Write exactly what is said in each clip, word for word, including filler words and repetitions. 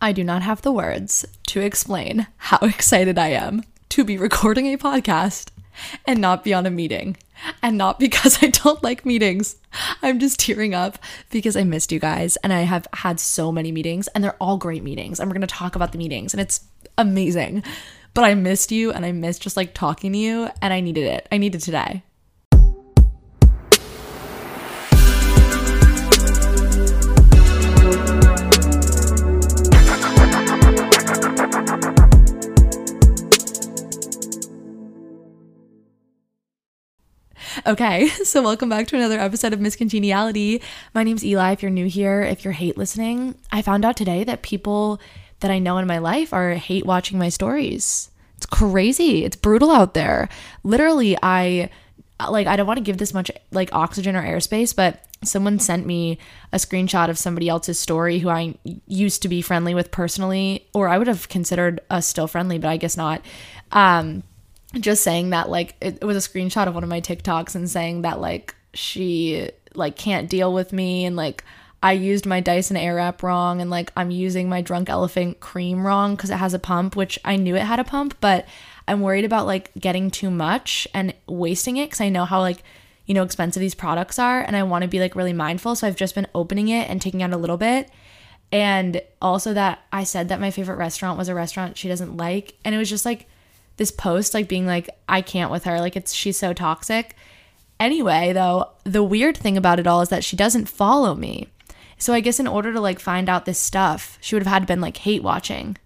I do not have the words to explain how excited I am to be recording a podcast and not be on a meeting. And not because I don't like meetings. I'm just tearing up because I missed you guys, and I have had so many meetings, and they're all great meetings, and we're going to talk about the meetings, and it's amazing. But I missed you, and I missed just like talking to you, and I needed it. I needed today. Okay, so welcome back to another episode of Miss Congeniality. My name's Eli. If you're new here, if you're hate listening, I found out today that people that I know in my life are hate watching my stories. It's crazy. It's brutal out there. Literally, I like I don't want to give this much like oxygen or airspace, but someone sent me a screenshot of somebody else's story who I used to be friendly with personally, or I would have considered us still friendly, but I guess not. Um, just saying that like it was a screenshot of one of my TikToks and saying that like she like can't deal with me, and like I used my Dyson Airwrap wrong, and like I'm using my Drunk Elephant cream wrong because it has a pump, which I knew it had a pump, but I'm worried about like getting too much and wasting it because I know how like, you know, expensive these products are, and I want to be like really mindful. So I've just been opening it and taking out a little bit. And also that I said that my favorite restaurant was a restaurant she doesn't like, and it was just like this post like being like, I can't with her, like it's she's so toxic. Anyway, though, the weird thing about it all is that she doesn't follow me. So I guess in order to like find out this stuff, she would have had been like hate watching,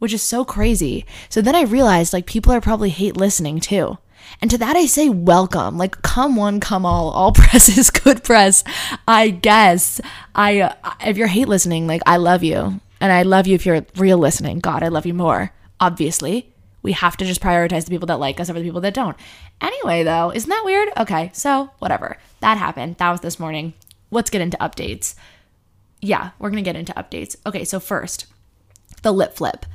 which is so crazy. So then I realized like people are probably hate listening too. And to that I say welcome, like come one, come all, all press is good press, I guess. I uh, if you're hate listening, like I love you. And I love you if you're real listening. God, I love you more, obviously. We have to just prioritize the people that like us over the people that don't. Anyway, though, isn't that weird? Okay, so whatever. That happened. That was this morning. Let's get into updates. Yeah, we're going to get into updates. Okay, so first, the lip flip.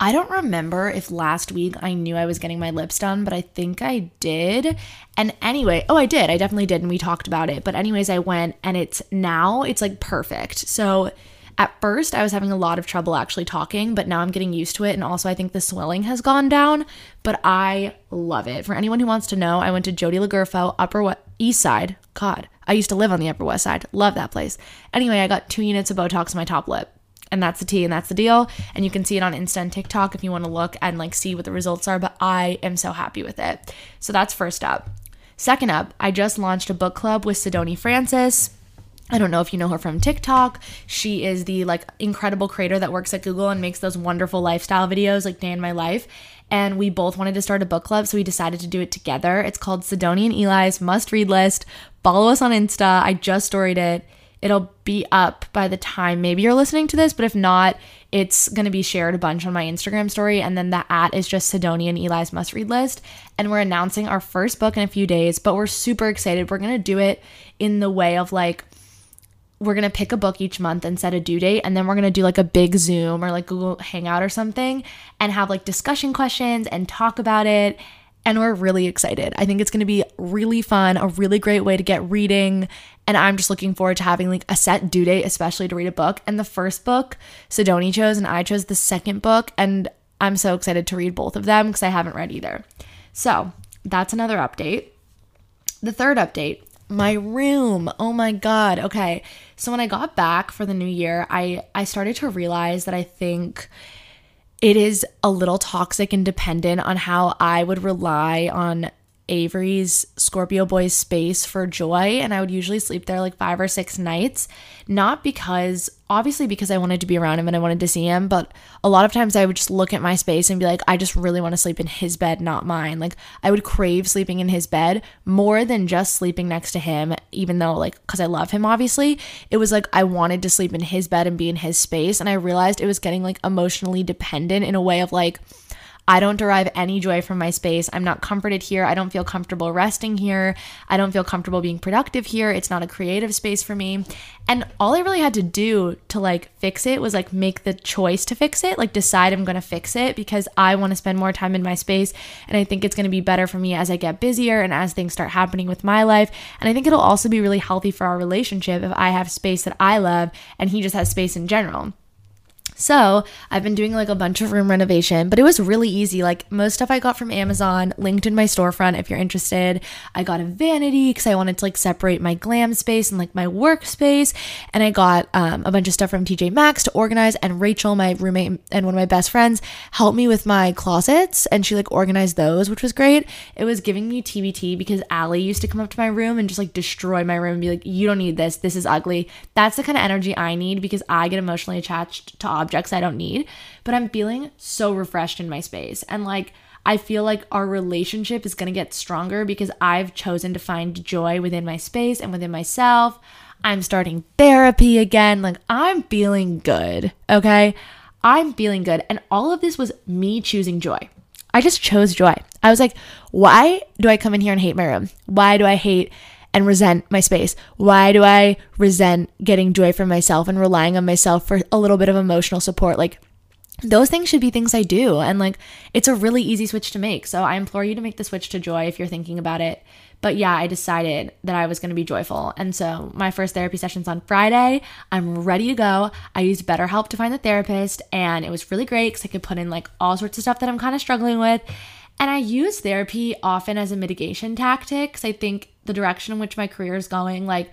I don't remember if last week I knew I was getting my lips done, but I think I did. And anyway, oh, I did. I definitely did, and we talked about it. But anyways, I went, and it's now, it's like perfect. So at first, I was having a lot of trouble actually talking, but now I'm getting used to it. And also, I think the swelling has gone down, but I love it. For anyone who wants to know, I went to Jodi LaGuerfo, Upper East Side. God, I used to live on the Upper West Side. Love that place. Anyway, I got two units of Botox in my top lip. And that's the tea, and that's the deal. And you can see it on Insta and TikTok if you want to look and like see what the results are. But I am so happy with it. So that's first up. Second up, I just launched a book club with Sidonie Francis. I don't know if you know her from TikTok. She is the like incredible creator that works at Google and makes those wonderful lifestyle videos like Day in My Life. And we both wanted to start a book club, so we decided to do it together. It's called Sidonie and Eli's Must Read List. Follow us on Insta. I just storied it. It'll be up by the time maybe you're listening to this, but if not, it's going to be shared a bunch on my Instagram story. And then the at is just Sidonie and Eli's Must Read List. And we're announcing our first book in a few days, but we're super excited. We're going to do it in the way of like, we're going to pick a book each month and set a due date, and then we're going to do like a big Zoom or like Google Hangout or something and have like discussion questions and talk about it, and we're really excited. I think it's going to be really fun, a really great way to get reading, and I'm just looking forward to having like a set due date, especially to read a book. And the first book Sidonie chose and I chose the second book, and I'm so excited to read both of them because I haven't read either. So that's another update. The third update, my room. Oh my God. Okay. So when I got back for the new year, I, I started to realize that I think it is a little toxic and dependent on how I would rely on Avery's Scorpio boy's space for joy. And I would usually sleep there like five or six nights, not because, obviously because I wanted to be around him and I wanted to see him, but a lot of times I would just look at my space and be like, I just really want to sleep in his bed, not mine. Like I would crave sleeping in his bed more than just sleeping next to him, even though like, because I love him, obviously. It was like I wanted to sleep in his bed and be in his space. And I realized it was getting like emotionally dependent in a way of like, I don't derive any joy from my space. I'm not comforted here. I don't feel comfortable resting here. I don't feel comfortable being productive here. It's not a creative space for me. And all I really had to do to like fix it was like make the choice to fix it, like decide I'm going to fix it because I want to spend more time in my space. And I think it's going to be better for me as I get busier and as things start happening with my life. And I think it'll also be really healthy for our relationship if I have space that I love and he just has space in general. So I've been doing like a bunch of room renovation, but it was really easy. Like most stuff I got from Amazon, linked in my storefront if you're interested. I got a vanity because I wanted to like separate my glam space and like my workspace. And I got um, a bunch of stuff from T J Maxx to organize. And Rachel, my roommate and one of my best friends, helped me with my closets. And she like organized those, which was great. It was giving me T B T because Allie used to come up to my room and just like destroy my room and be like, you don't need this. This is ugly. That's the kind of energy I need because I get emotionally attached to objects I don't need, but I'm feeling so refreshed in my space. And like, I feel like our relationship is going to get stronger because I've chosen to find joy within my space and within myself. I'm starting therapy again. Like, I'm feeling good. Okay. I'm feeling good. And all of this was me choosing joy. I just chose joy. I was like, why do I come in here and hate my room? Why do I hate and resent my space? Why do I resent getting joy from myself and relying on myself for a little bit of emotional support? Like, those things should be things I do. And like, it's a really easy switch to make. So I implore you to make the switch to joy if you're thinking about it. But yeah, I decided that I was going to be joyful. And so my first therapy session's on Friday. I'm ready to go. I used BetterHelp to find the therapist, and it was really great because I could put in like all sorts of stuff that I'm kind of struggling with. And I use therapy often as a mitigation tactic because I think the direction in which my career is going, like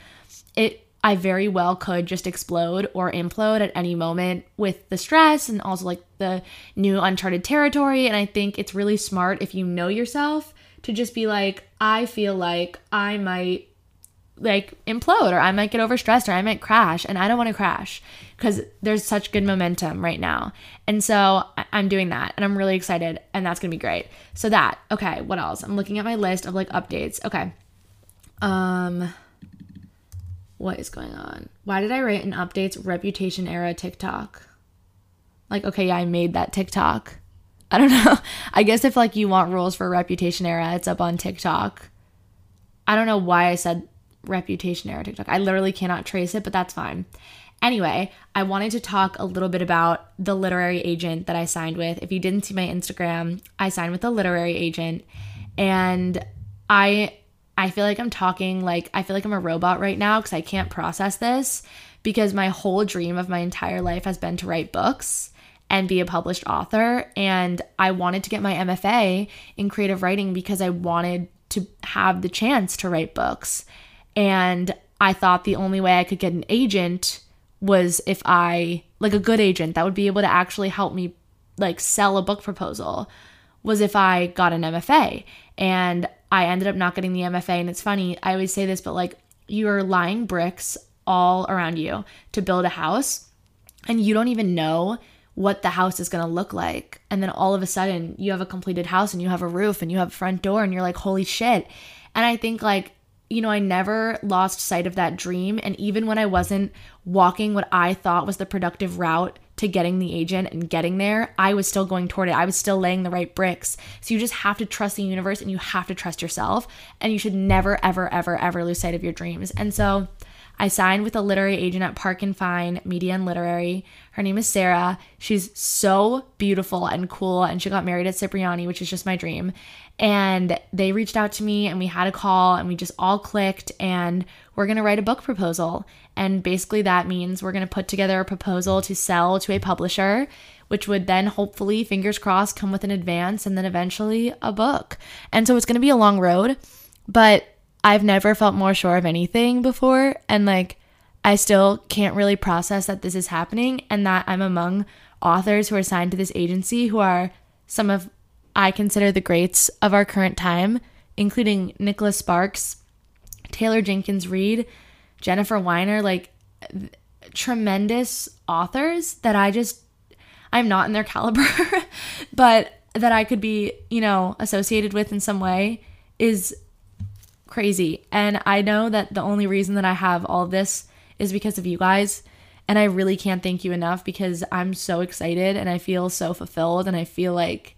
it, I very well could just explode or implode at any moment with the stress and also like the new uncharted territory. And I think it's really smart if you know yourself to just be like, I feel like I might like implode or I might get overstressed or I might crash, and I don't want to crash because there's such good momentum right now. And so I'm doing that and I'm really excited, and that's gonna be great. So that, okay, what else? I'm looking at my list of like updates. Okay. Um, what is going on? Why did I write an updates reputation era TikTok? Like, okay, yeah, I made that TikTok. I don't know. I guess if like you want rules for reputation era, it's up on TikTok. I don't know why I said reputation era TikTok. I literally cannot trace it, but that's fine. Anyway, I wanted to talk a little bit about the literary agent that I signed with. If you didn't see my Instagram, I signed with a literary agent, and I... I feel like I'm talking like, I feel like I'm a robot right now because I can't process this because my whole dream of my entire life has been to write books and be a published author. And I wanted to get my M F A in creative writing because I wanted to have the chance to write books. And I thought the only way I could get an agent was if I, like a good agent that would be able to actually help me like sell a book proposal, was if I got an M F A. And I ended up not getting the M F A, and it's funny, I always say this, but like you are lying bricks all around you to build a house, and you don't even know what the house is going to look like. And then all of a sudden you have a completed house and you have a roof and you have a front door and you're like, holy shit. And I think like, you know, I never lost sight of that dream. And even when I wasn't walking what I thought was the productive route to getting the agent and getting there, I was still going toward it. I was still laying the right bricks. So you just have to trust the universe, and you have to trust yourself, and you should never, ever, ever, ever lose sight of your dreams. And so I signed with a literary agent at Park and Fine Media and Literary. Her name is Sarah. She's so beautiful and cool, and she got married at Cipriani, which is just my dream. And they reached out to me, and we had a call, and we just all clicked, and we're going to write a book proposal. And basically that means we're going to put together a proposal to sell to a publisher, which would then hopefully, fingers crossed, come with an advance and then eventually a book. And so it's going to be a long road, but I've never felt more sure of anything before. And like, I still can't really process that this is happening and that I'm among authors who are signed to this agency who are some of, I consider, the greats of our current time, including Nicholas Sparks, Taylor Jenkins Reid, Jennifer Weiner, like th- tremendous authors that I just, I'm not in their caliber, but that I could be, you know, associated with in some way is crazy. And I know that the only reason that I have all this is because of you guys. And I really can't thank you enough because I'm so excited and I feel so fulfilled and I feel like,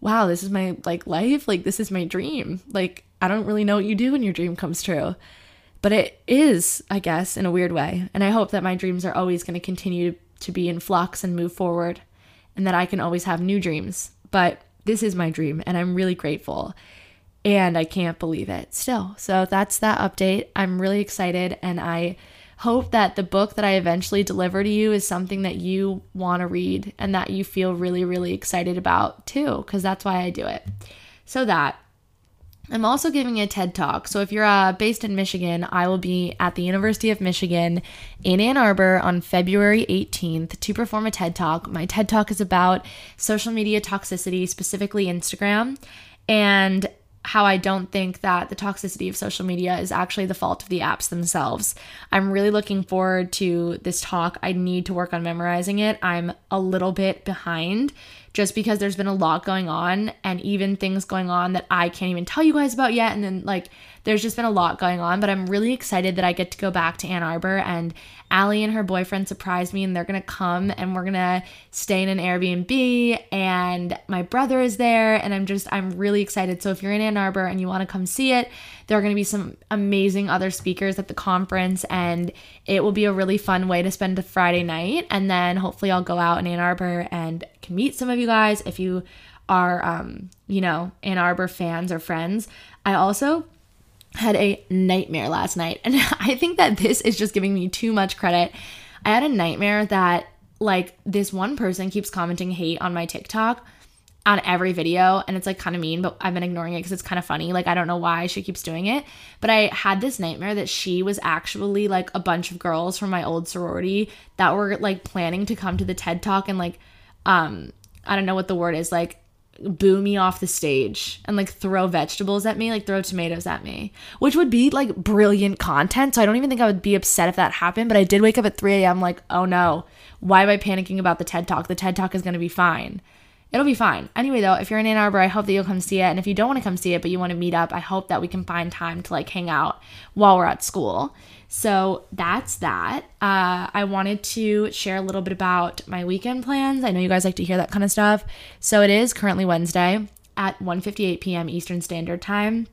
wow, this is my like life. Like, this is my dream. Like, I don't really know what you do when your dream comes true, but it is, I guess, in a weird way. And I hope that my dreams are always going to continue to be in flux and move forward, and that I can always have new dreams. But this is my dream, and I'm really grateful, and I can't believe it still. So that's that update. I'm really excited, and I hope that the book that I eventually deliver to you is something that you want to read and that you feel really, really excited about too, because that's why I do it. So that. I'm also giving a TED Talk. So if you're uh, based in Michigan, I will be at the University of Michigan in Ann Arbor on February eighteenth to perform a TED Talk. My TED Talk is about social media toxicity, specifically Instagram, and how I don't think that the toxicity of social media is actually the fault of the apps themselves. I'm really looking forward to this talk. I need to work on memorizing it. I'm a little bit behind just because there's been a lot going on, and even things going on that I can't even tell you guys about yet. And then like, there's just been a lot going on, but I'm really excited that I get to go back to Ann Arbor, and Allie and her boyfriend surprised me, and they're going to come and we're going to stay in an Airbnb, and my brother is there, and I'm just, I'm really excited. So if you're in Ann Arbor and you want to come see it, there are going to be some amazing other speakers at the conference, and it will be a really fun way to spend a Friday night. And then hopefully I'll go out in Ann Arbor and can meet some of you guys if you are, um, you know, Ann Arbor fans or friends. I also had a nightmare last night, and I think that this is just giving me too much credit. I had a nightmare that like this one person keeps commenting hate on my TikTok on every video, and it's like kind of mean, but I've been ignoring it because it's kind of funny. Like, I don't know why she keeps doing it, but I had this nightmare that she was actually like a bunch of girls from my old sorority that were like planning to come to the TED Talk and like, um, I don't know what the word is, like boo me off the stage and like throw vegetables at me, like throw tomatoes at me, which would be like brilliant content. So I don't even think I would be upset if that happened, but I did wake up at three a.m. like, oh no, why am I panicking about the TED Talk? The TED Talk is going to be fine. It'll be fine. Anyway, though, if you're in Ann Arbor, I hope that you'll come see it. And if you don't want to come see it, but you want to meet up, I hope that we can find time to like hang out while we're at school. So that's that. Uh, I wanted to share a little bit about my weekend plans. I know you guys like to hear that kind of stuff. So it is currently Wednesday at one fifty-eight p.m. Eastern Standard Time.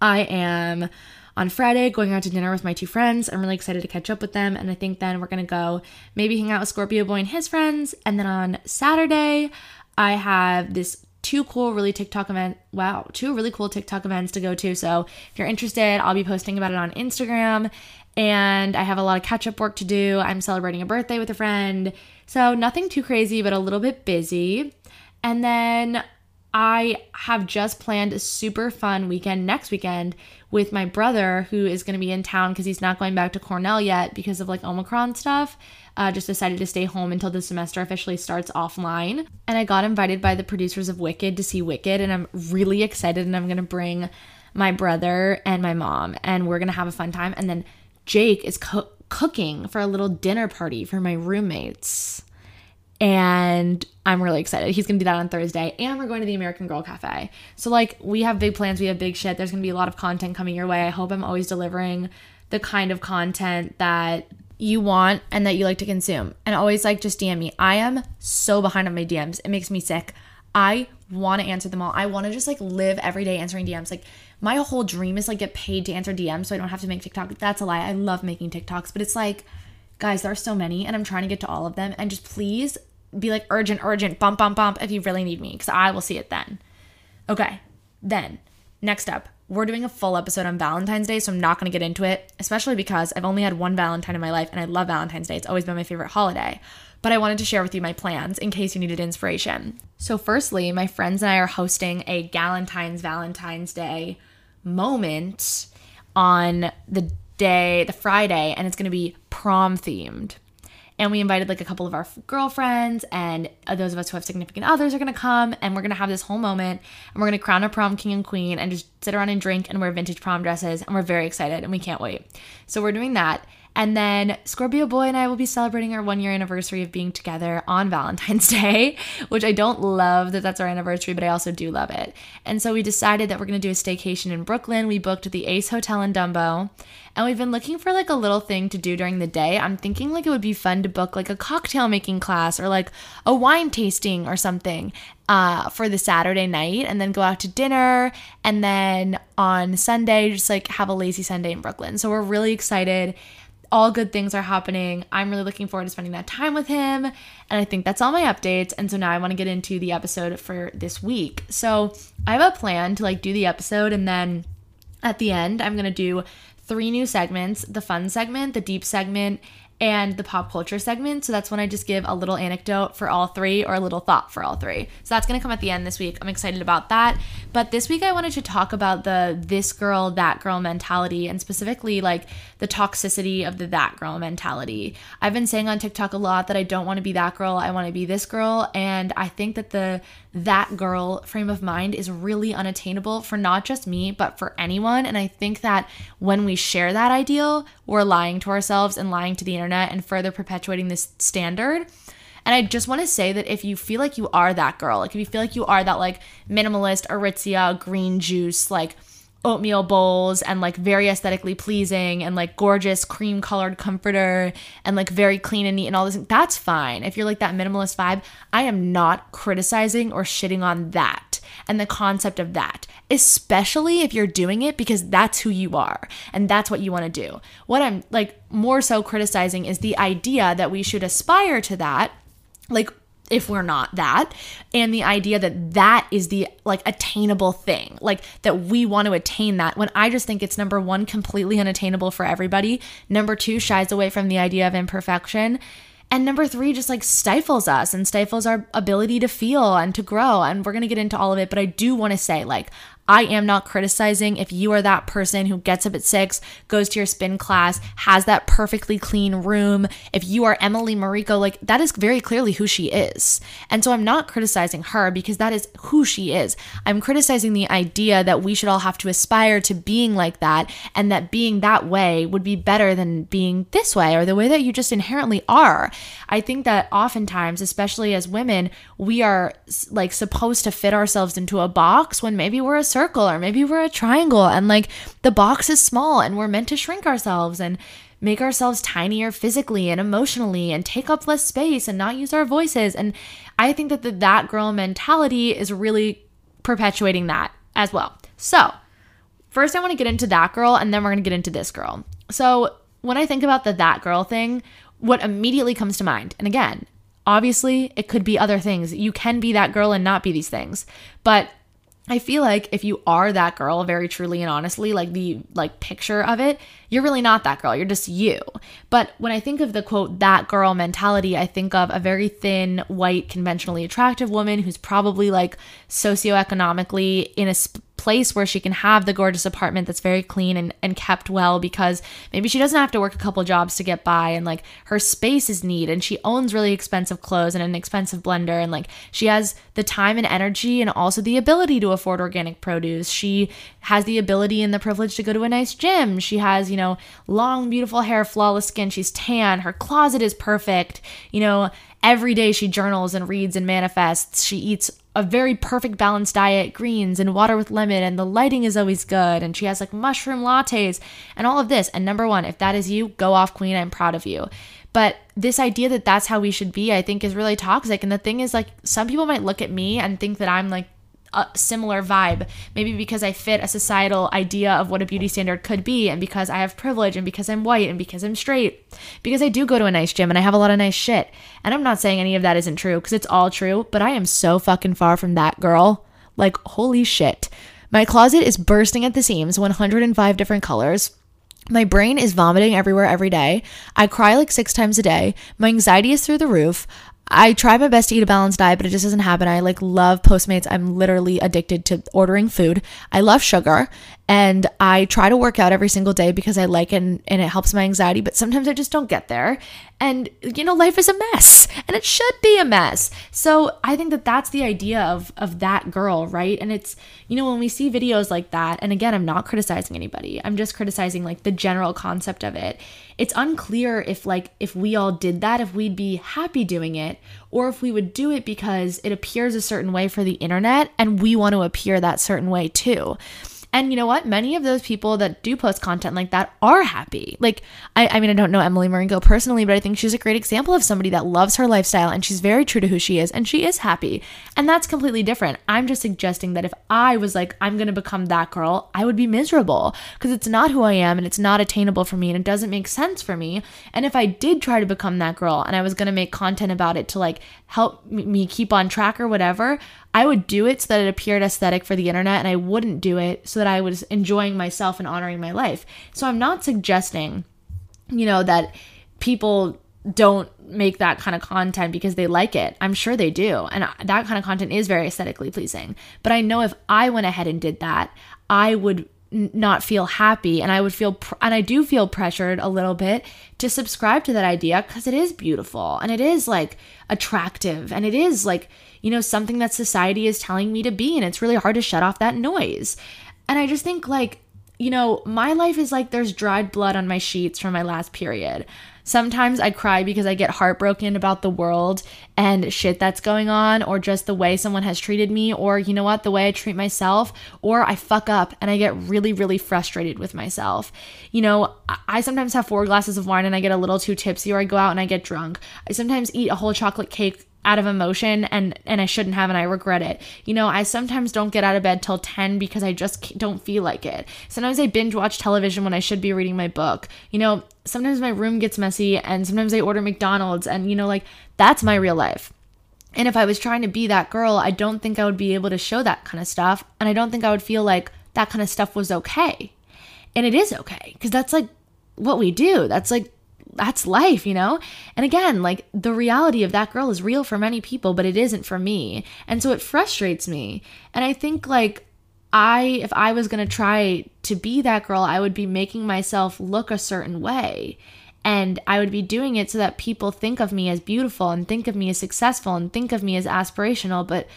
I am on Friday going out to dinner with my two friends. I'm really excited to catch up with them. And I think then we're going to go maybe hang out with Scorpio Boy and his friends. And then on Saturday, I have this two cool, really TikTok event. Wow, two really cool TikTok events to go to. So if you're interested, I'll be posting about it on Instagram. And I have a lot of catch-up work to do. I'm celebrating a birthday with a friend. So nothing too crazy, but a little bit busy. And then I have just planned a super fun weekend next weekend with my brother, who is going to be in town because he's not going back to Cornell yet because of like Omicron stuff. Uh, just decided to stay home until the semester officially starts offline. And I got invited by the producers of Wicked to see Wicked, and I'm really excited, and I'm going to bring my brother and my mom, and we're going to have a fun time. And then Jake is co- cooking for a little dinner party for my roommates, and I'm really excited. He's going to do that on Thursday, and we're going to the American Girl Cafe. So like, we have big plans. We have big shit. There's going to be a lot of content coming your way. I hope I'm always delivering the kind of content that you want and that you like to consume. And always like just D M me. I am so behind on my D Ms. It makes me sick. I want to answer them all. I want to just like live every day answering D Ms. Like, my whole dream is like get paid to answer D Ms so I don't have to make TikTok. That's a lie. I love making TikToks, but it's like, guys, there are so many, and I'm trying to get to all of them. And just please be like urgent, urgent, bump, bump, bump if you really need me, because I will see it then. Okay, then next up. We're doing a full episode on Valentine's Day, so I'm not going to get into it, especially because I've only had one Valentine in my life, and I love Valentine's Day. It's always been my favorite holiday. But I wanted to share with you my plans in case you needed inspiration. So firstly, my friends and I are hosting a Galentine's Valentine's Day moment on the day, the Friday, and it's going to be prom themed. And we invited like a couple of our girlfriends, and those of us who have significant others are going to come, and we're going to have this whole moment, and we're going to crown a prom king and queen and just sit around and drink and wear vintage prom dresses, and we're very excited and we can't wait. So we're doing that. And then Scorpio Boy and I will be celebrating our one year anniversary of being together on Valentine's Day, which I don't love that that's our anniversary, but I also do love it. And so we decided that we're going to do a staycation in Brooklyn. We booked the Ace Hotel in Dumbo. And we've been looking for like a little thing to do during the day. I'm thinking like it would be fun to book like a cocktail making class or like a wine tasting or something uh, for the Saturday night, and then go out to dinner, and then on Sunday just like have a lazy Sunday in Brooklyn. So we're really excited. All good things are happening. I'm really looking forward to spending that time with him. And I think that's all my updates. And so now I want to get into the episode for this week. So I have a plan to like do the episode, and then at the end I'm going to do three new segments: the fun segment, the deep segment, and the pop culture segment. So that's when I just give a little anecdote for all three or a little thought for all three. So that's going to come at the end this week. I'm excited about that. But this week I wanted to talk about the this girl, that girl mentality, and specifically like the toxicity of the that girl mentality. I've been saying on TikTok a lot that I don't want to be that girl. I want to be this girl. And I think that the that girl frame of mind is really unattainable for not just me, but for anyone. And I think that when we share that ideal, we're lying to ourselves and lying to the internet and further perpetuating this standard. And I just want to say that if you feel like you are that girl, like if you feel like you are that like minimalist, Aritzia, green juice, like oatmeal bowls and like very aesthetically pleasing and like gorgeous cream colored comforter and like very clean and neat and all this, that's fine. If you're like that minimalist vibe, I am not criticizing or shitting on that and the concept of that, especially if you're doing it because that's who you are and that's what you want to do. What I'm like more so criticizing is the idea that we should aspire to that, like if we're not that, and the idea that that is the like attainable thing, like that we want to attain that, when I just think it's number one, completely unattainable for everybody, number two, shies away from the idea of imperfection, and number three, just like stifles us and stifles our ability to feel and to grow. And we're going to get into all of it, but I do want to say like I am not criticizing if you are that person who gets up at six, goes to your spin class, has that perfectly clean room. If you are Emily Mariko, like that is very clearly who she is. And so I'm not criticizing her because that is who she is. I'm criticizing the idea that we should all have to aspire to being like that and that being that way would be better than being this way or the way that you just inherently are. I think that oftentimes, especially as women, we are like supposed to fit ourselves into a box when maybe we're a circle or maybe we're a triangle and like the box is small and we're meant to shrink ourselves and make ourselves tinier physically and emotionally and take up less space and not use our voices. And I think that the that girl mentality is really perpetuating that as well. So first I want to get into that girl and then we're going to get into this girl. So when I think about the that girl thing, what immediately comes to mind, and again, obviously it could be other things. You can be that girl and not be these things, but I feel like if you are that girl very truly and honestly, like the like picture of it, you're really not that girl. You're just you. But when I think of the quote, that girl mentality, I think of a very thin, white, conventionally attractive woman who's probably like socioeconomically in a sp- place where she can have the gorgeous apartment that's very clean and, and kept well because maybe she doesn't have to work a couple jobs to get by and like her space is neat and she owns really expensive clothes and an expensive blender and like she has the time and energy and also the ability to afford organic produce. She has the ability and the privilege to go to a nice gym. She has, you know, long, beautiful hair, flawless skin. She's tan. Her closet is perfect. You know, every day she journals and reads and manifests. She eats a very perfect balanced diet, greens and water with lemon, and the lighting is always good, and she has like mushroom lattes and all of this. And number one, if that is you, go off, queen. I'm proud of you. But this idea that that's how we should be, I think is really toxic. And the thing is, like, some people might look at me and think that I'm like a similar vibe, maybe because I fit a societal idea of what a beauty standard could be, and because I have privilege, and because I'm white, and because I'm straight, because I do go to a nice gym and I have a lot of nice shit. And I'm not saying any of that isn't true, because it's all true, but I am so fucking far from that girl. Like, holy shit. My closet is bursting at the seams, one hundred five different colors. My brain is vomiting everywhere every day. I cry like six times a day. My anxiety is through the roof. I try my best to eat a balanced diet, but it just doesn't happen. I like love Postmates. I'm literally addicted to ordering food. I love sugar and I try to work out every single day because I like it and, and it helps my anxiety, but sometimes I just don't get there. And you know, life is a mess and it should be a mess. So I think that that's the idea of, of that girl, right? And it's, you know, when we see videos like that, and again, I'm not criticizing anybody. I'm just criticizing like the general concept of it. It's unclear if like, if we all did that, if we'd be happy doing it, or if we would do it because it appears a certain way for the internet and we want to appear that certain way too. And you know what? Many of those people that do post content like that are happy. Like, I, I mean, I don't know Emily Mariko personally, but I think she's a great example of somebody that loves her lifestyle and she's very true to who she is and she is happy. And that's completely different. I'm just suggesting that if I was like, I'm going to become that girl, I would be miserable because it's not who I am and it's not attainable for me and it doesn't make sense for me. And if I did try to become that girl and I was going to make content about it to like help me keep on track or whatever, I would do it so that it appeared aesthetic for the internet, and I wouldn't do it so that I was enjoying myself and honoring my life. So I'm not suggesting, you know, that people don't make that kind of content because they like it. I'm sure they do. And that kind of content is very aesthetically pleasing. But I know if I went ahead and did that, I would not feel happy, and I would feel pr- and I do feel pressured a little bit to subscribe to that idea, because it is beautiful and it is like attractive and it is like, you know, something that society is telling me to be, and it's really hard to shut off that noise. And I just think, like, you know, my life is like there's dried blood on my sheets from my last period. Sometimes I cry because I get heartbroken about the world and shit that's going on, or just the way someone has treated me, or, you know what, the way I treat myself, or I fuck up and I get really, really frustrated with myself. You know, I sometimes have four glasses of wine and I get a little too tipsy, or I go out and I get drunk. I sometimes eat a whole chocolate cake out of emotion and, and I shouldn't have, and I regret it. You know, I sometimes don't get out of bed till ten because I just don't feel like it. Sometimes I binge watch television when I should be reading my book. You know, sometimes my room gets messy, and sometimes I order McDonald's, and, you know, like, that's my real life. And if I was trying to be that girl, I don't think I would be able to show that kind of stuff, and I don't think I would feel like that kind of stuff was okay. And it is okay, because that's like what we do. That's like That's life, you know? And again, like, the reality of that girl is real for many people, but it isn't for me. And so it frustrates me. And I think, like, I, if I was going to try to be that girl, I would be making myself look a certain way. And I would be doing it so that people think of me as beautiful, and think of me as successful, and think of me as aspirational. But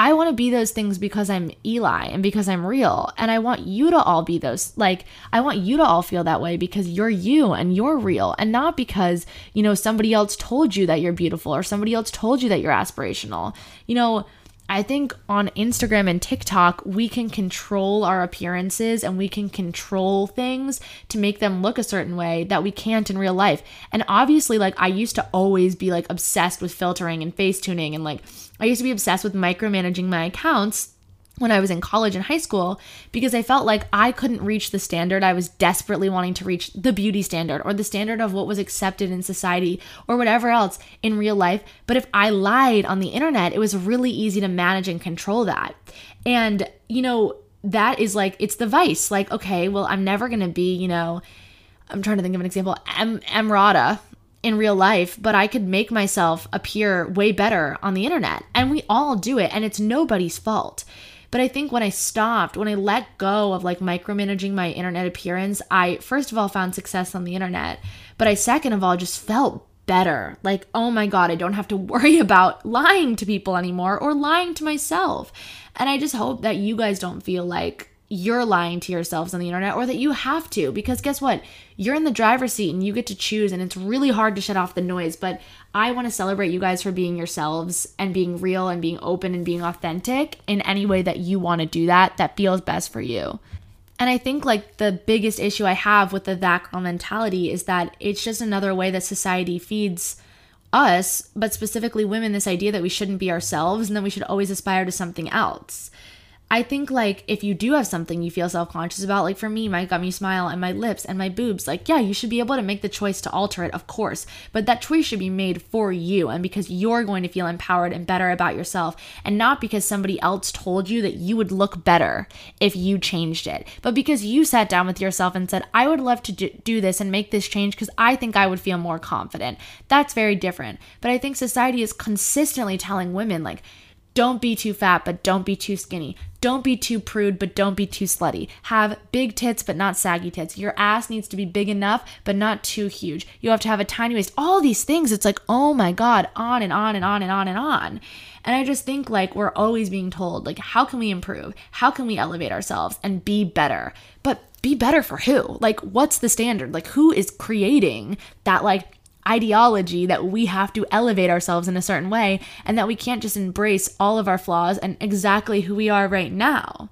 I want to be those things because I'm Eli and because I'm real. And I want you to all be those, like, I want you to all feel that way because you're you and you're real, and not because, you know, somebody else told you that you're beautiful, or somebody else told you that you're aspirational. You know, I think on Instagram and TikTok, we can control our appearances, and we can control things to make them look a certain way that we can't in real life. And obviously, like, I used to always be, like, obsessed with filtering and face tuning, and, like, I used to be obsessed with micromanaging my accounts when I was in college and high school, because I felt like I couldn't reach the standard I was desperately wanting to reach, the beauty standard, or the standard of what was accepted in society, or whatever else in real life. But if I lied on the internet, it was really easy to manage and control that. And, you know, that is like, it's the vice. Like, okay, well, I'm never going to be, you know, I'm trying to think of an example, em- Emrata. in real life, but I could make myself appear way better on the internet. And we all do it, and it's nobody's fault. But I think when I stopped, when I let go of, like, micromanaging my internet appearance, I first of all found success on the internet, but I second of all just felt better. Like, oh my God, I don't have to worry about lying to people anymore, or lying to myself. And I just hope that you guys don't feel like you're lying to yourselves on the internet, or that you have to, because guess what? You're in the driver's seat and you get to choose, and it's really hard to shut off the noise. But I want to celebrate you guys for being yourselves, and being real, and being open, and being authentic in any way that you want to do that, that feels best for you. And I think, like, the biggest issue I have with the that girl mentality is that it's just another way that society feeds us, but specifically women, this idea that we shouldn't be ourselves, and that we should always aspire to something else. I think, like, if you do have something you feel self-conscious about, like, for me, my gummy smile and my lips and my boobs, like, yeah, you should be able to make the choice to alter it, of course, but that choice should be made for you, and because you're going to feel empowered and better about yourself, and not because somebody else told you that you would look better if you changed it, but because you sat down with yourself and said, I would love to do this and make this change because I think I would feel more confident. That's very different. But I think society is consistently telling women, like, don't be too fat, but don't be too skinny. Don't be too prude, but don't be too slutty. Have big tits, but not saggy tits. Your ass needs to be big enough, but not too huge. You have to have a tiny waist. All these things, it's like, oh my God, on and on and on and on and on. And I just think, like, we're always being told, like, how can we improve? How can we elevate ourselves and be better? But be better for who? Like, what's the standard? Like, who is creating that, like, ideology that we have to elevate ourselves in a certain way, and that we can't just embrace all of our flaws and exactly who we are right now?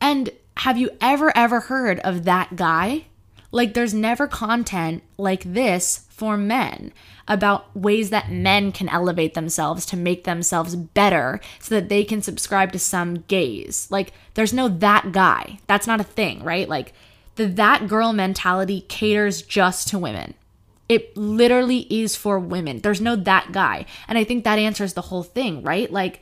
And have you ever, ever heard of that guy? Like, there's never content like this for men about ways that men can elevate themselves to make themselves better so that they can subscribe to some gaze. Like, there's no that guy. That's not a thing, right? Like, the that girl mentality caters just to women. It literally is for women. There's no that guy. And I think that answers the whole thing, right? Like,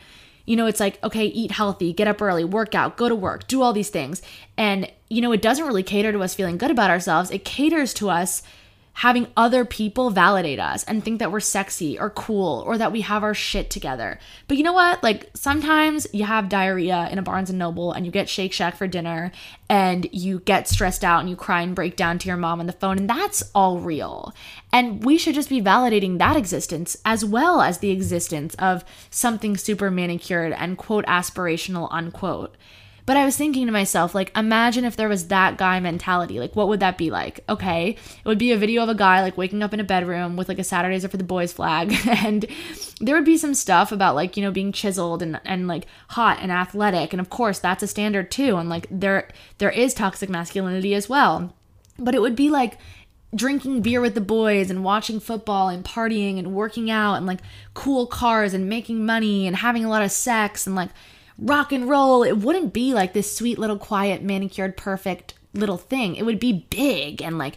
You know, it's like, okay, eat healthy, get up early, work out, go to work, do all these things. And, you know, it doesn't really cater to us feeling good about ourselves. It caters to us having other people validate us and think that we're sexy or cool or that we have our shit together. But you know what? Like, sometimes you have diarrhea in a Barnes and Noble and you get Shake Shack for dinner and you get stressed out and you cry and break down to your mom on the phone, and that's all real. And we should just be validating that existence as well as the existence of something super manicured and quote aspirational unquote. But I was thinking to myself, like, imagine if there was that guy mentality. Like, what would that be like? Okay, it would be a video of a guy, like, waking up in a bedroom with, like, a Saturdays Are for the Boys flag. And there would be some stuff about, like, you know, being chiseled and, and like, hot and athletic. And, of course, that's a standard, too. And, like, there there is toxic masculinity as well. But it would be, like, drinking beer with the boys and watching football and partying and working out and, like, cool cars and making money and having a lot of sex and, like, rock and roll. It wouldn't be like this sweet little quiet manicured perfect little thing. It would be big and like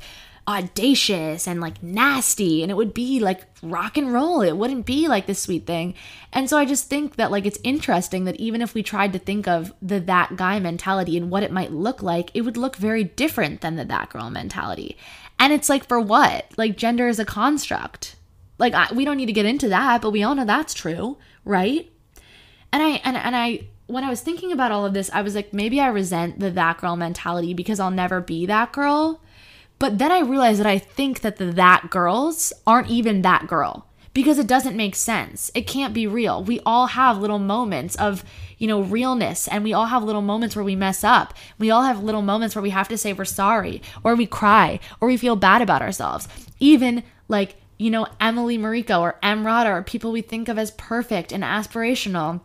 audacious and like nasty, and it would be like rock and roll. It wouldn't be like this sweet thing. And so I just think that like it's interesting that even if we tried to think of the that guy mentality and what it might look like, it would look very different than the that girl mentality. And it's like, for what? Like, gender is a construct. Like, I, we don't need to get into that, but we all know that's true, right? And I and, and I when I was thinking about all of this, I was like, maybe I resent the that girl mentality because I'll never be that girl. But then I realized that I think that the that girls aren't even that girl because it doesn't make sense. It can't be real. We all have little moments of, you know, realness, and we all have little moments where we mess up. We all have little moments where we have to say we're sorry, or we cry, or we feel bad about ourselves. Even like, you know, Emily Mariko or Emrata or people we think of as perfect and aspirational.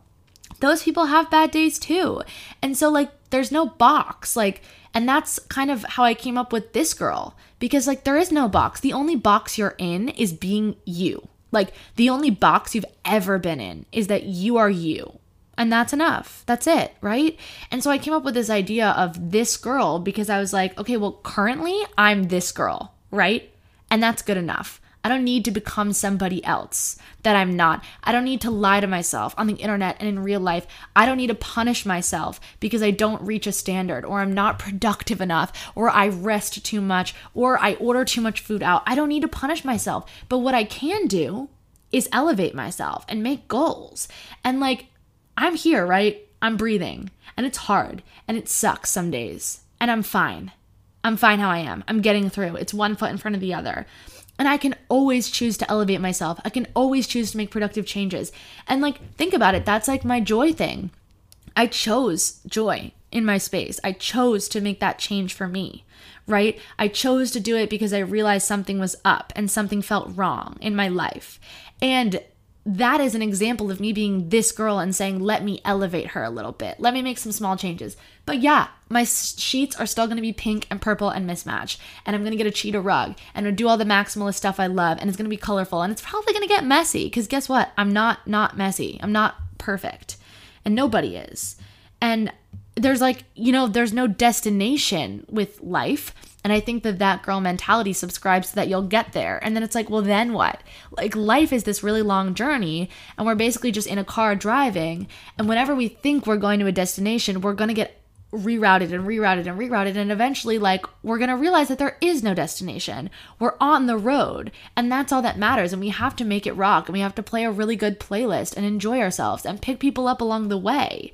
Those people have bad days too. And so like there's no box, like, and that's kind of how I came up with this girl, because like there is no box. The only box you're in is being you. Like the only box you've ever been in is that you are you. And that's enough. That's it, right? And so I came up with this idea of this girl because I was like, okay, well currently I'm this girl, right? And that's good enough. I don't need to become somebody else that I'm not. I don't need to lie to myself on the internet and in real life. I don't need to punish myself because I don't reach a standard, or I'm not productive enough, or I rest too much, or I order too much food out. I don't need to punish myself. But what I can do is elevate myself and make goals. And like, I'm here, right? I'm breathing, and it's hard, and it sucks some days, and I'm fine. I'm fine how I am. I'm getting through. It's one foot in front of the other. And I can always choose to elevate myself. I can always choose to make productive changes. And like, think about it. That's like my joy thing. I chose joy in my space. I chose to make that change for me, right? I chose to do it because I realized something was up and something felt wrong in my life. And that is an example of me being this girl and saying, let me elevate her a little bit. Let me make some small changes. But yeah, my sheets are still going to be pink and purple and mismatched. And I'm going to get a cheetah rug and do all the maximalist stuff I love. And it's going to be colorful. And it's probably going to get messy because guess what? I'm not not messy. I'm not perfect. And nobody is. And there's like, you know, there's no destination with life. And I think that that girl mentality subscribes to that you'll get there. And then it's like, well, then what? Like, life is this really long journey, and we're basically just in a car driving. And whenever we think we're going to a destination, we're going to get rerouted and rerouted and rerouted. And eventually, like, we're going to realize that there is no destination. We're on the road, and that's all that matters. And we have to make it rock, and we have to play a really good playlist and enjoy ourselves and pick people up along the way.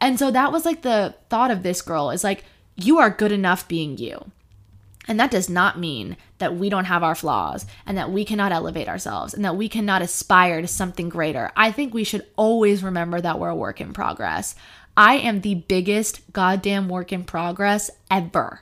And so that was like the thought of this girl, is like, you are good enough being you. And that does not mean that we don't have our flaws and that we cannot elevate ourselves and that we cannot aspire to something greater. I think we should always remember that we're a work in progress. I am the biggest goddamn work in progress ever.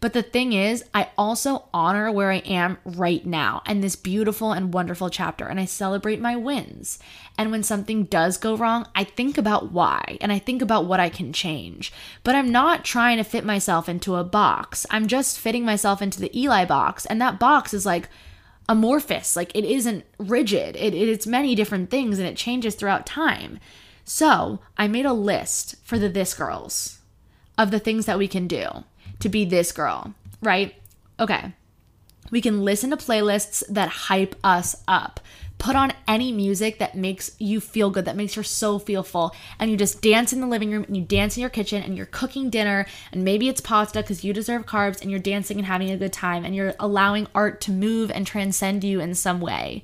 But the thing is, I also honor where I am right now and this beautiful and wonderful chapter, and I celebrate my wins. And when something does go wrong, I think about why, and I think about what I can change. But I'm not trying to fit myself into a box. I'm just fitting myself into the Eli box, and that box is like amorphous. Like, it isn't rigid. It, it, it's many different things, and it changes throughout time. So I made a list for the this girls of the things that we can do to be this girl, right? Okay. We can listen to playlists that hype us up. Put on any music that makes you feel good, that makes her so feel full, and you just dance in the living room, and you dance in your kitchen, and you're cooking dinner, and maybe it's pasta because you deserve carbs, and you're dancing and having a good time, and you're allowing art to move and transcend you in some way.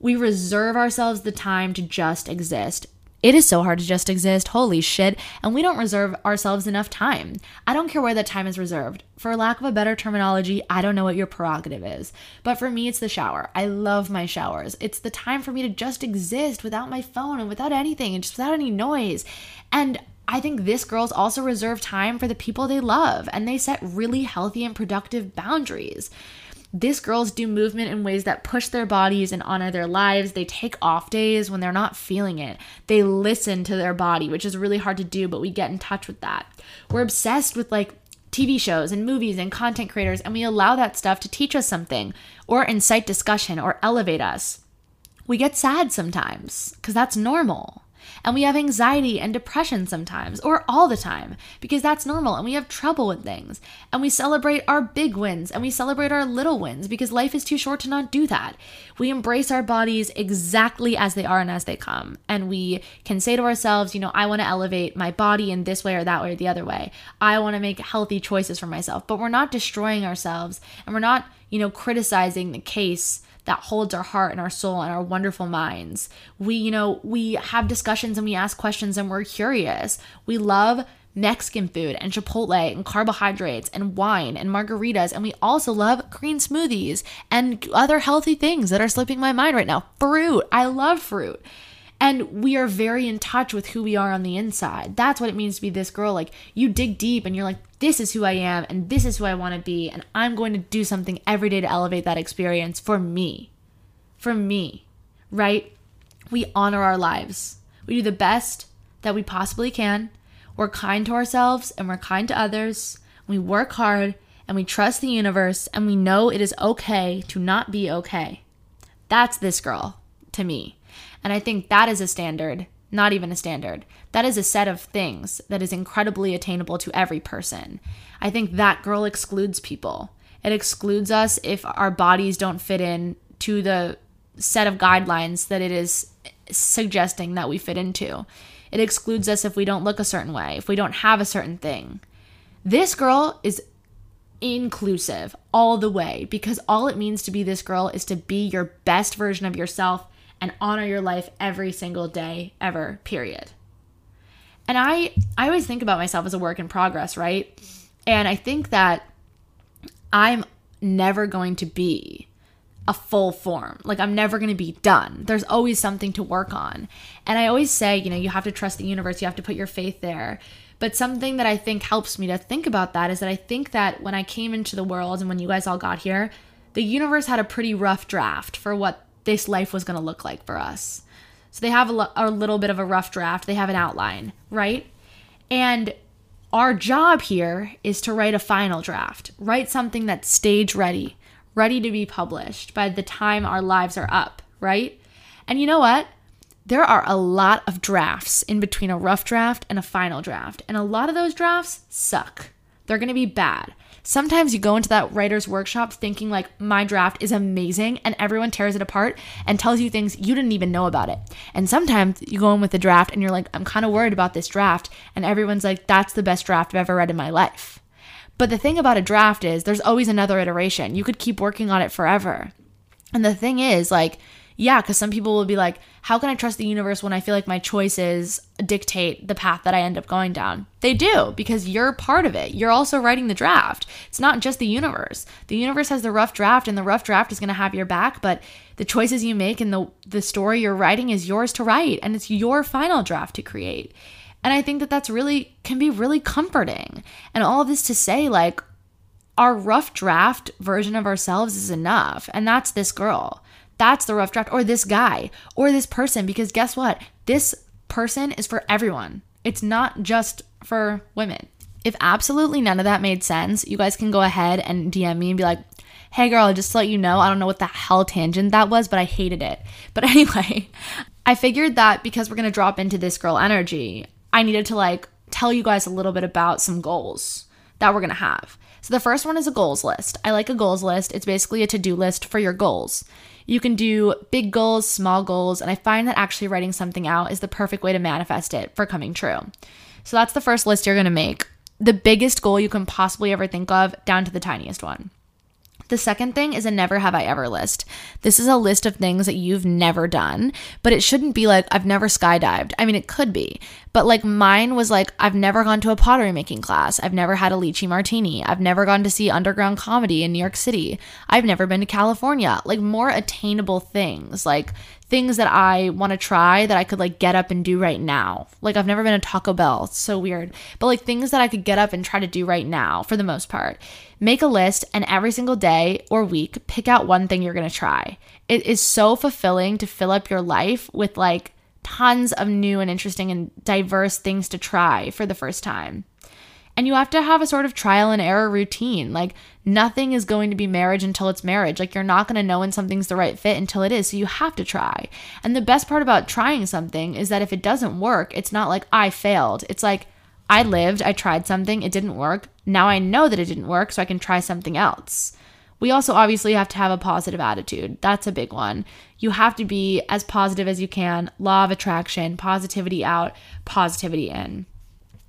We reserve ourselves the time to just exist. It is so hard to just exist, holy shit, and we don't reserve ourselves enough time. I don't care where that time is reserved. For lack of a better terminology, I don't know what your prerogative is. But for me, it's the shower. I love my showers. It's the time for me to just exist without my phone and without anything and just without any noise. And I think this girl's also reserved time for the people they love, and they set really healthy and productive boundaries. These girls do movement in ways that push their bodies and honor their lives. They take off days when they're not feeling it. They listen to their body, which is really hard to do, but we get in touch with that. We're obsessed with like T V shows and movies and content creators, and we allow that stuff to teach us something or incite discussion or elevate us. We get sad sometimes because that's normal. And we have anxiety and depression sometimes, or all the time, because that's normal, and we have trouble with things. And we celebrate our big wins, and we celebrate our little wins, because life is too short to not do that. We embrace our bodies exactly as they are and as they come. And we can say to ourselves, you know, I want to elevate my body in this way or that way or the other way. I want to make healthy choices for myself. But we're not destroying ourselves, and we're not, you know, criticizing the case that holds our heart and our soul and our wonderful minds. We, you know, we have discussions and we ask questions and we're curious. We love Mexican food and Chipotle and carbohydrates and wine and margaritas. And we also love green smoothies and other healthy things that are slipping my mind right now. Fruit. I love fruit. And we are very in touch with who we are on the inside. That's what it means to be this girl. Like, you dig deep and you're like, this is who I am and this is who I want to be. And I'm going to do something every day to elevate that experience for me. For me, right? We honor our lives. We do the best that we possibly can. We're kind to ourselves and we're kind to others. We work hard and we trust the universe, and we know it is okay to not be okay. That's this girl to me. And I think that is a standard, not even a standard. That is a set of things that is incredibly attainable to every person. I think that girl excludes people. It excludes us if our bodies don't fit in to the set of guidelines that it is suggesting that we fit into. It excludes us if we don't look a certain way, if we don't have a certain thing. This girl is inclusive all the way, because all it means to be this girl is to be your best version of yourself and honor your life every single day ever, period. And I I always think about myself as a work in progress, right? And I think that I'm never going to be a full form. Like, I'm never going to be done. There's always something to work on. And I always say, you know, you have to trust the universe. You have to put your faith there. But something that I think helps me to think about that is that I think that when I came into the world and when you guys all got here, the universe had a pretty rough draft for what this life was going to look like for us. So they have a, lo- a little bit of a rough draft. They have an outline, right? And our job here is to write a final draft, write something that's stage ready, ready to be published by the time our lives are up, right? And you know what? There are a lot of drafts in between a rough draft and a final draft. And a lot of those drafts suck. They're going to be bad. Sometimes you go into that writer's workshop thinking like, my draft is amazing, and everyone tears it apart and tells you things you didn't even know about it. And sometimes you go in with the draft and you're like, I'm kind of worried about this draft. And everyone's like, that's the best draft I've ever read in my life. But the thing about a draft is there's always another iteration. You could keep working on it forever. And the thing is like, yeah, because some people will be like, how can I trust the universe when I feel like my choices dictate the path that I end up going down? They do, because you're part of it. You're also writing the draft. It's not just the universe. The universe has the rough draft, and the rough draft is going to have your back, but the choices you make and the, the story you're writing is yours to write, and it's your final draft to create. And I think that that's really, can be really comforting. And all of this to say, like, our rough draft version of ourselves is enough, and that's this girl. That's the rough draft, or this guy, or this person, because guess what? This person is for everyone. It's not just for women. If absolutely none of that made sense, you guys can go ahead and D M me and be like, hey girl, just to let you know, I don't know what the hell tangent that was, but I hated it. But anyway, I figured that because we're going to drop into this girl energy, I needed to like tell you guys a little bit about some goals that we're going to have. So the first one is a goals list. I like a goals list. It's basically a to-do list for your goals. You can do big goals, small goals, and I find that actually writing something out is the perfect way to manifest it for coming true. So that's the first list you're going to make. The biggest goal you can possibly ever think of, down to the tiniest one. The second thing is a never have I ever list. This is a list of things that you've never done, but it shouldn't be like, I've never skydived. I mean, it could be, but like mine was like, I've never gone to a pottery making class. I've never had a lychee martini. I've never gone to see underground comedy in New York City. I've never been to California. Like more attainable things, like things that I want to try that I could like get up and do right now. Like I've never been to Taco Bell. It's so weird. But like things that I could get up and try to do right now for the most part. Make a list and every single day or week, pick out one thing you're going to try. It is so fulfilling to fill up your life with like tons of new and interesting and diverse things to try for the first time. And you have to have a sort of trial and error routine. Like nothing is going to be marriage until it's marriage. Like you're not going to know when something's the right fit until it is. So you have to try. And the best part about trying something is that if it doesn't work, it's not like I failed. It's like I lived, I tried something, it didn't work. Now I know that it didn't work, so I can try something else. We also obviously have to have a positive attitude. That's a big one. You have to be as positive as you can. Law of attraction, positivity out, positivity in.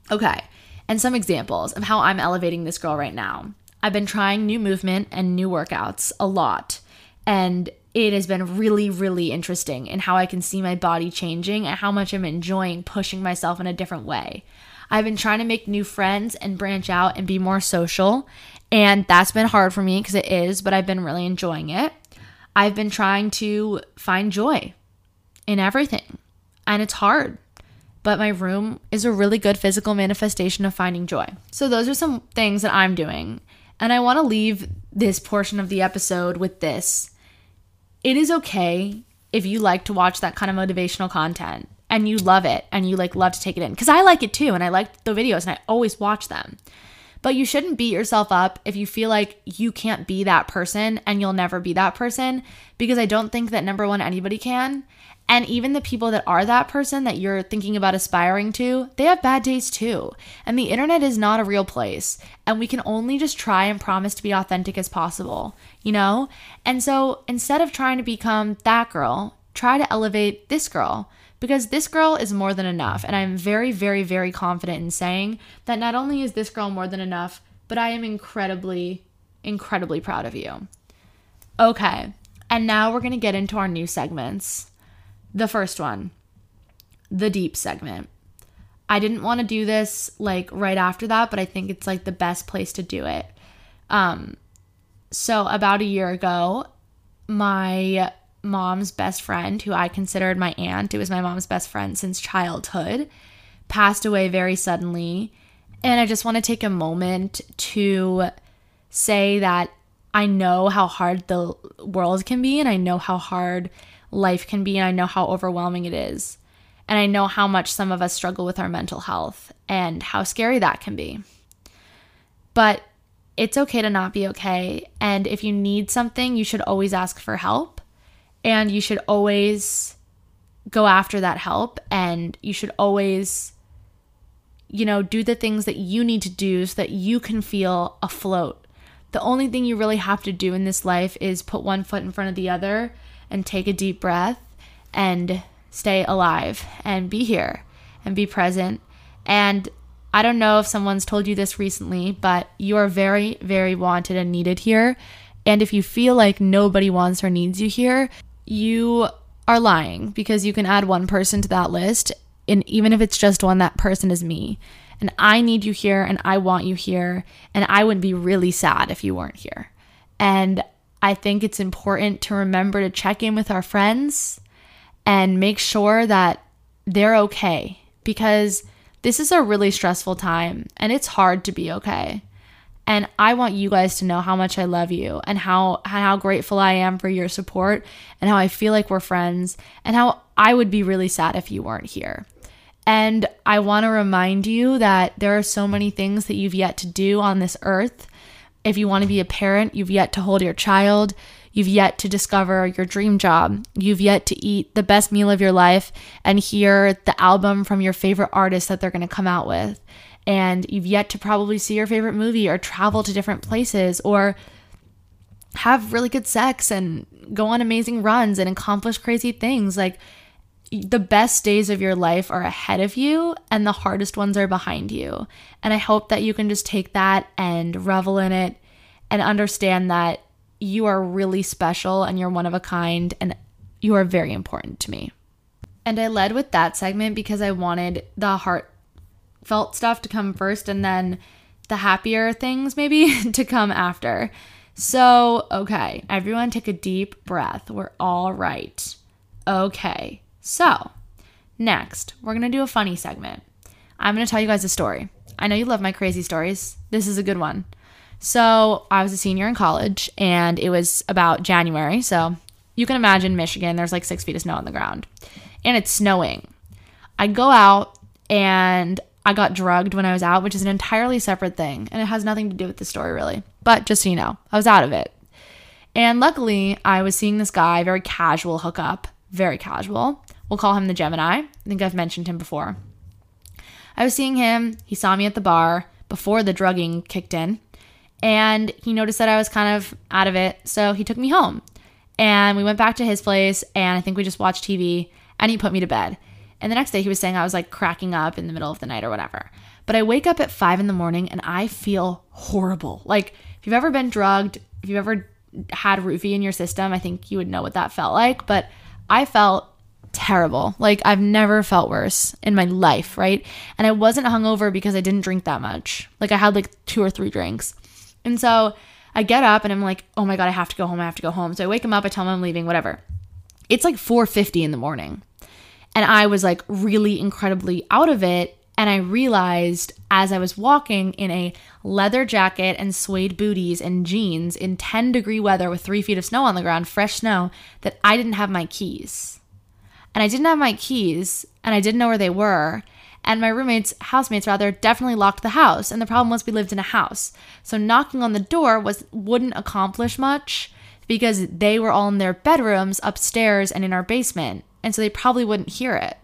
Okay. And some examples of how I'm elevating this girl right now. I've been trying new movement and new workouts a lot. And it has been really, really interesting in how I can see my body changing and how much I'm enjoying pushing myself in a different way. I've been trying to make new friends and branch out and be more social. And that's been hard for me because it is, but I've been really enjoying it. I've been trying to find joy in everything. And it's hard. But my room is a really good physical manifestation of finding joy. So those are some things that I'm doing. And I want to leave this portion of the episode with this. It is okay if you like to watch that kind of motivational content and you love it and you like love to take it in. Because I like it too and I like the videos and I always watch them. But you shouldn't beat yourself up if you feel like you can't be that person and you'll never be that person. Because I don't think that, number one, anybody can. And even the people that are that person that you're thinking about aspiring to, they have bad days too. And the internet is not a real place. And we can only just try and promise to be authentic as possible, you know? And so instead of trying to become that girl, try to elevate this girl. Because this girl is more than enough. And I'm very, very, very confident in saying that not only is this girl more than enough, but I am incredibly, incredibly proud of you. Okay, and now we're gonna get into our new segments. The first one, the deep segment. I didn't want to do this like right after that, but I think it's like the best place to do it. Um, so about a year ago, my mom's best friend, who I considered my aunt, it was my mom's best friend since childhood, passed away very suddenly. And I just want to take a moment to say that I know how hard the world can be, and I know how hard life can be, and I know how overwhelming it is. And I know how much some of us struggle with our mental health and how scary that can be. But it's okay to not be okay. And if you need something, you should always ask for help. And you should always go after that help. And you should always, you know, do the things that you need to do so that you can feel afloat. The only thing you really have to do in this life is put one foot in front of the other and take a deep breath and stay alive and be here and be present. And I don't know if someone's told you this recently, but you are very, very wanted and needed here. And if you feel like nobody wants or needs you here, you are lying, because you can add one person to that list. And even if it's just one, that person is me. And I need you here and I want you here. And I would be really sad if you weren't here. And I think it's important to remember to check in with our friends and make sure that they're okay, because this is a really stressful time and it's hard to be okay. And I want you guys to know how much I love you and how, how grateful I am for your support and how I feel like we're friends and how I would be really sad if you weren't here. And I want to remind you that there are so many things that you've yet to do on this earth. If you want to be a parent, you've yet to hold your child. You've yet to discover your dream job. You've yet to eat the best meal of your life and hear the album from your favorite artist that they're going to come out with. and you've yet to probably see your favorite movie or travel to different places or have really good sex and go on amazing runs and accomplish crazy things. Like, the best days of your life are ahead of you and the hardest ones are behind you. And I hope that you can just take that and revel in it and understand that you are really special and you're one of a kind and you are very important to me. And I led with that segment because I wanted the heartfelt stuff to come first and then the happier things maybe to come after. So, okay, everyone take a deep breath. We're all right. Okay. So, next, we're going to do a funny segment. I'm going to tell you guys a story. I know you love my crazy stories. This is a good one. So, I was a senior in college, and it was about January. So, you can imagine Michigan. There's like six feet of snow on the ground, and it's snowing. I go out, and I got drugged when I was out, which is an entirely separate thing, and it has nothing to do with the story, really. But just so you know, I was out of it. And luckily, I was seeing this guy, very casual hookup, very casual. We'll call him the Gemini. I think I've mentioned him before. I was seeing him. He saw me at the bar before the drugging kicked in. And he noticed that I was kind of out of it. So he took me home. And we went back to his place. And I think we just watched T V. And he put me to bed. And the next day he was saying I was like cracking up in the middle of the night or whatever. But I wake up at five in the morning and I feel horrible. Like, if you've ever been drugged, if you've ever had roofie in your system, I think you would know what that felt like. But I felt terrible. Like, I've never felt worse in my life, right? And I wasn't hungover because I didn't drink that much. Like, I had like two or three drinks. And so I get up and I'm like, oh my God, I have to go home. I have to go home. So I wake him up. I tell him I'm leaving, whatever. It's like four fifty in the morning. And I was like really incredibly out of it. And I realized as I was walking in a leather jacket and suede booties and jeans in ten degree weather with three feet of snow on the ground, fresh snow, that I didn't have my keys. And I didn't have my keys, and I didn't know where they were, and my roommates, housemates rather, definitely locked the house, and the problem was we lived in a house. So knocking on the door was wouldn't accomplish much because they were all in their bedrooms upstairs and in our basement, and so they probably wouldn't hear it.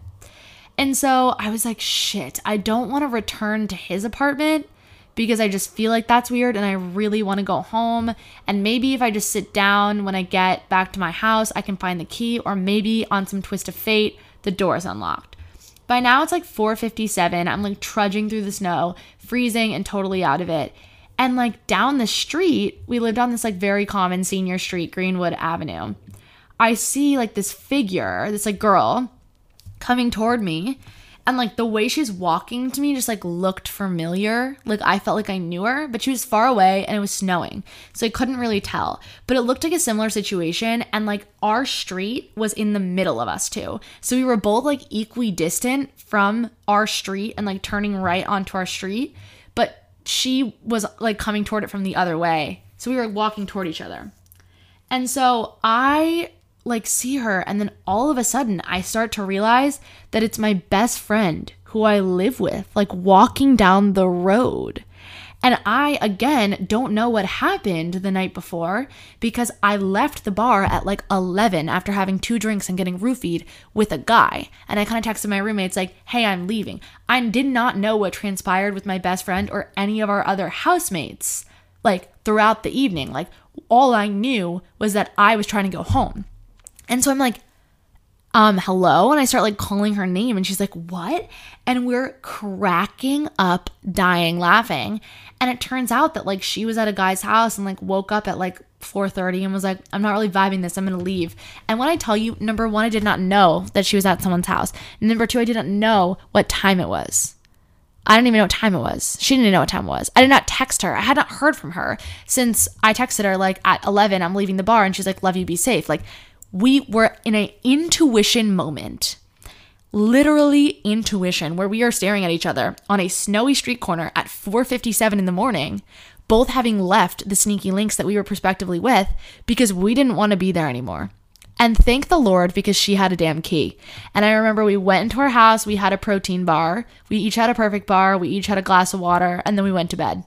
And so I was like, shit, I don't want to return to his apartment because I just feel like that's weird and I really want to go home. And maybe if I just sit down when I get back to my house, I can find the key, or maybe on some twist of fate, the door is unlocked. By now it's like four fifty-seven. I'm like trudging through the snow, freezing and totally out of it. And like down the street, we lived on this like very common senior street, Greenwood Avenue. I see like this figure, this like girl coming toward me. And, like, the way she's walking to me just, like, looked familiar. Like, I felt like I knew her, but she was far away and it was snowing. So I couldn't really tell. But it looked like a similar situation. And, like, our street was in the middle of us two. So we were both, like, equidistant from our street and, like, turning right onto our street. But she was, like, coming toward it from the other way. So we were walking toward each other. And so I... like see her, and then all of a sudden I start to realize that it's my best friend who I live with, like walking down the road. And I again don't know what happened the night before because I left the bar at like eleven after having two drinks and getting roofied with a guy, and I kind of texted my roommates like, hey, I'm leaving. I did not know what transpired with my best friend or any of our other housemates like throughout the evening. Like, all I knew was that I was trying to go home. And so I'm like, um, hello. And I start like calling her name and she's like, what? And we're cracking up, dying, laughing. And it turns out that like she was at a guy's house and like woke up at like four thirty and was like, I'm not really vibing this. I'm going to leave. And when I tell you, number one, I did not know that she was at someone's house. And number two, I didn't know what time it was. I didn't even know what time it was. She didn't know what time it was. I did not text her. I had not heard from her since I texted her like at eleven, I'm leaving the bar. And she's like, love you, be safe. Like, we were in an intuition moment, literally intuition, where we are staring at each other on a snowy street corner at four fifty-seven in the morning, both having left the sneaky links that we were prospectively with because we didn't want to be there anymore. And thank the Lord, because she had a damn key. And I remember we went into her house. We had a protein bar. We each had a perfect bar. We each had a glass of water. And then we went to bed.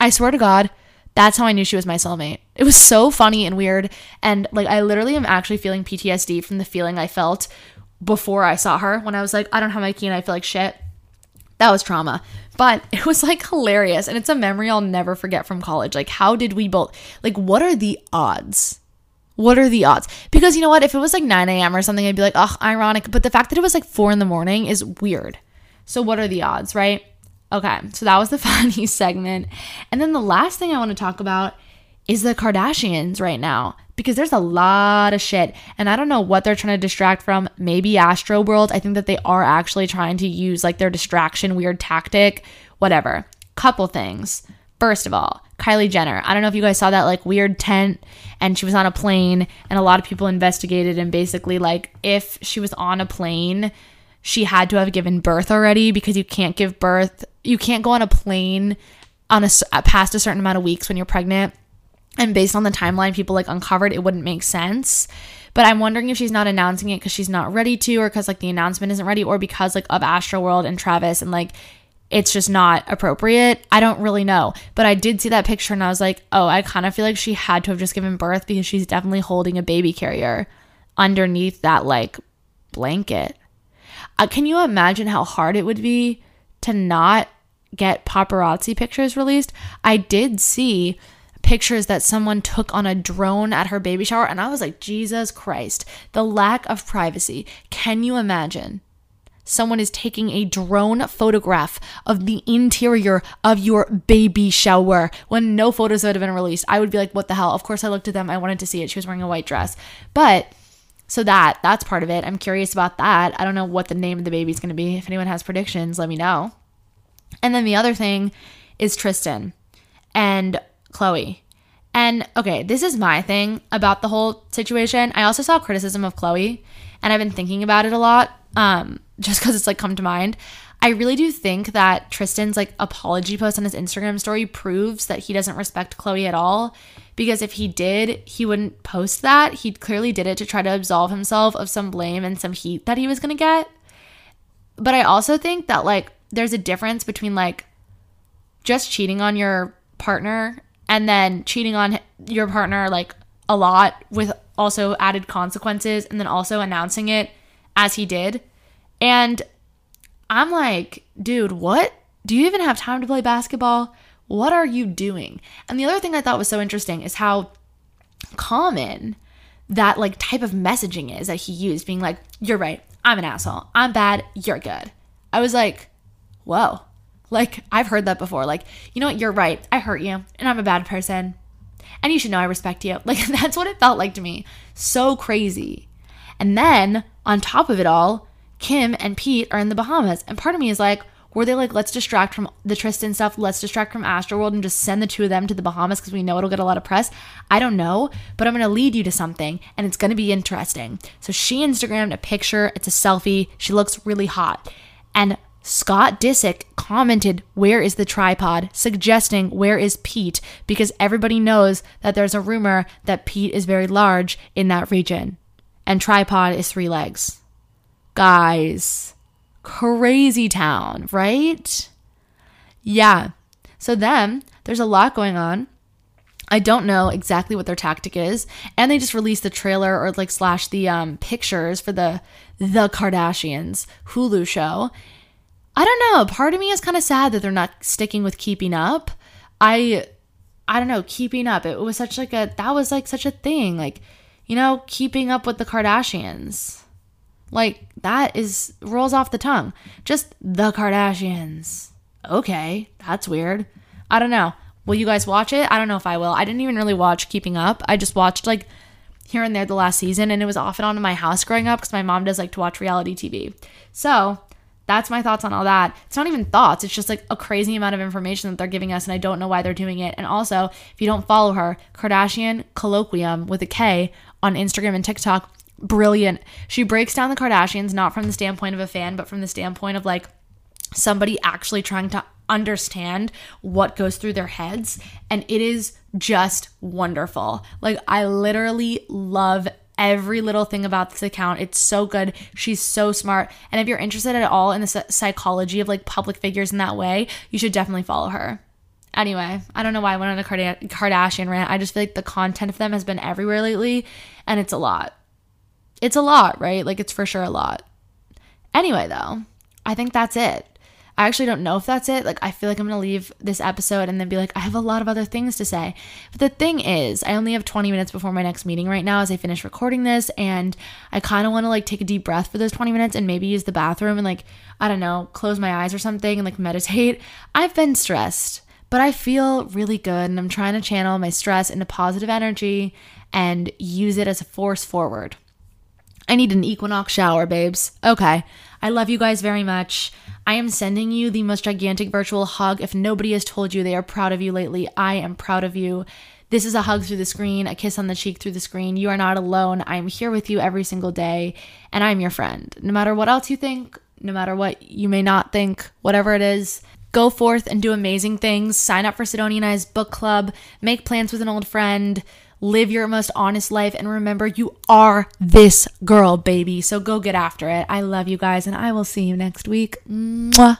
I swear to God, that's how I knew she was my soulmate. It was so funny and weird. And like, I literally am actually feeling P T S D from the feeling I felt before I saw her when I was like, I don't have my key and I feel like shit. That was trauma. But it was like hilarious. And it's a memory I'll never forget from college. Like, how did we both, like, what are the odds? What are the odds? Because you know what? If it was like nine a.m. or something, I'd be like, oh, ironic. But the fact that it was like four in the morning is weird. So what are the odds, right? Okay, so that was the funny segment. And then the last thing I want to talk about is the Kardashians right now, because there's a lot of shit and I don't know what they're trying to distract from. Maybe Astroworld. I think that they are actually trying to use like their distraction weird tactic, whatever. Couple things. First of all, Kylie Jenner. I don't know if you guys saw that like weird tent and she was on a plane and a lot of people investigated, and basically like if she was on a plane, she had to have given birth already, because you can't give birth. You can't go on a plane on a past a certain amount of weeks when you're pregnant. And based on the timeline people like uncovered, it wouldn't make sense. But I'm wondering if she's not announcing it because she's not ready to, or because like the announcement isn't ready, or because like of Astroworld and Travis and like it's just not appropriate. I don't really know. But I did see that picture and I was like, oh, I kind of feel like she had to have just given birth, because she's definitely holding a baby carrier underneath that like blanket. Uh, can you imagine how hard it would be to not get paparazzi pictures released? I did see pictures that someone took on a drone at her baby shower, and I was like, Jesus Christ, the lack of privacy. Can you imagine? Someone is taking a drone photograph of the interior of your baby shower when no photos would have been released. I would be like, what the hell? Of course I looked at them. I wanted to see it. She was wearing a white dress. But so that that's part of it. I'm curious about that. I don't know what the name of the baby is going to be. If anyone has predictions, let me know. And then the other thing is Tristan and Chloe. And okay, this is my thing about the whole situation. I also saw criticism of Chloe, and I've been thinking about it a lot, um, just because it's like come to mind. I really do think that Tristan's like apology post on his Instagram story proves that he doesn't respect Chloe at all, because if he did, he wouldn't post that. He clearly did it to try to absolve himself of some blame and some heat that he was gonna get. But I also think that like there's a difference between like just cheating on your partner and then cheating on your partner like a lot with also added consequences, and then also announcing it as he did. And I'm like, dude, what? Do you even have time to play basketball? What are you doing? And the other thing I thought was so interesting is how common that like type of messaging is that he used, being like, you're right, I'm an asshole, I'm bad, you're good. I was like, whoa. Like, I've heard that before. Like, you know what? You're right. I hurt you, and I'm a bad person, and you should know I respect you. Like, that's what it felt like to me. So crazy. And then, on top of it all, Kim and Pete are in the Bahamas. And part of me is like, were they like, let's distract from the Tristan stuff, let's distract from Astroworld and just send the two of them to the Bahamas because we know it'll get a lot of press? I don't know, but I'm going to lead you to something, and it's going to be interesting. So she Instagrammed a picture. It's a selfie. She looks really hot. And Scott Disick commented, where is the tripod, suggesting where is Pete, because everybody knows that there's a rumor that Pete is very large in that region, and tripod is three legs. Guys, crazy town, right? Yeah. So then there's a lot going on. I don't know exactly what their tactic is, and they just released the trailer or like slash the um pictures for the the Kardashians Hulu show. I don't know. Part of me is kind of sad that they're not sticking with keeping up. I, I don't know, keeping up. It was such like a, that was like such a thing. Like, you know, keeping up with the Kardashians. Like that is, rolls off the tongue. Just the Kardashians. Okay. That's weird. I don't know. Will you guys watch it? I don't know if I will. I didn't even really watch Keeping Up. I just watched like here and there the last season, and it was off and on in my house growing up because my mom does like to watch reality T V. So that's my thoughts on all that. It's not even thoughts. It's just like a crazy amount of information that they're giving us, and I don't know why they're doing it. And also, if you don't follow her, Kardashian Colloquium with a K on Instagram and TikTok, brilliant. She breaks down the Kardashians, not from the standpoint of a fan, but from the standpoint of like somebody actually trying to understand what goes through their heads. And it is just wonderful. Like, I literally love every little thing about this account. It's so good. She's so smart. And if you're interested at all in the psychology of like public figures in that way, you should definitely follow her. Anyway, I don't know why I went on a Kardashian rant. I just feel like the content of them has been everywhere lately, and it's a lot. It's a lot, right? Like, it's for sure a lot. Anyway, though, I think that's it. I actually don't know if that's it. Like, I feel like I'm going to leave this episode and then be like, I have a lot of other things to say. But the thing is, I only have twenty minutes before my next meeting right now as I finish recording this. And I kind of want to like take a deep breath for those twenty minutes and maybe use the bathroom and like, I don't know, close my eyes or something and like meditate. I've been stressed, but I feel really good. And I'm trying to channel my stress into positive energy and use it as a force forward. I need an Equinox shower, babes. Okay. I love you guys very much. I am sending you the most gigantic virtual hug. If nobody has told you they are proud of you lately, I am proud of you. This is a hug through the screen, a kiss on the cheek through the screen. You are not alone. I am here with you every single day, and I'm your friend. No matter what else you think, no matter what you may not think, whatever it is, go forth and do amazing things. Sign up for Sidonie and I's book club. Make plans with an old friend. Live your most honest life, and remember, you are this girl, baby. So go get after it. I love you guys, and I will see you next week. Mwah.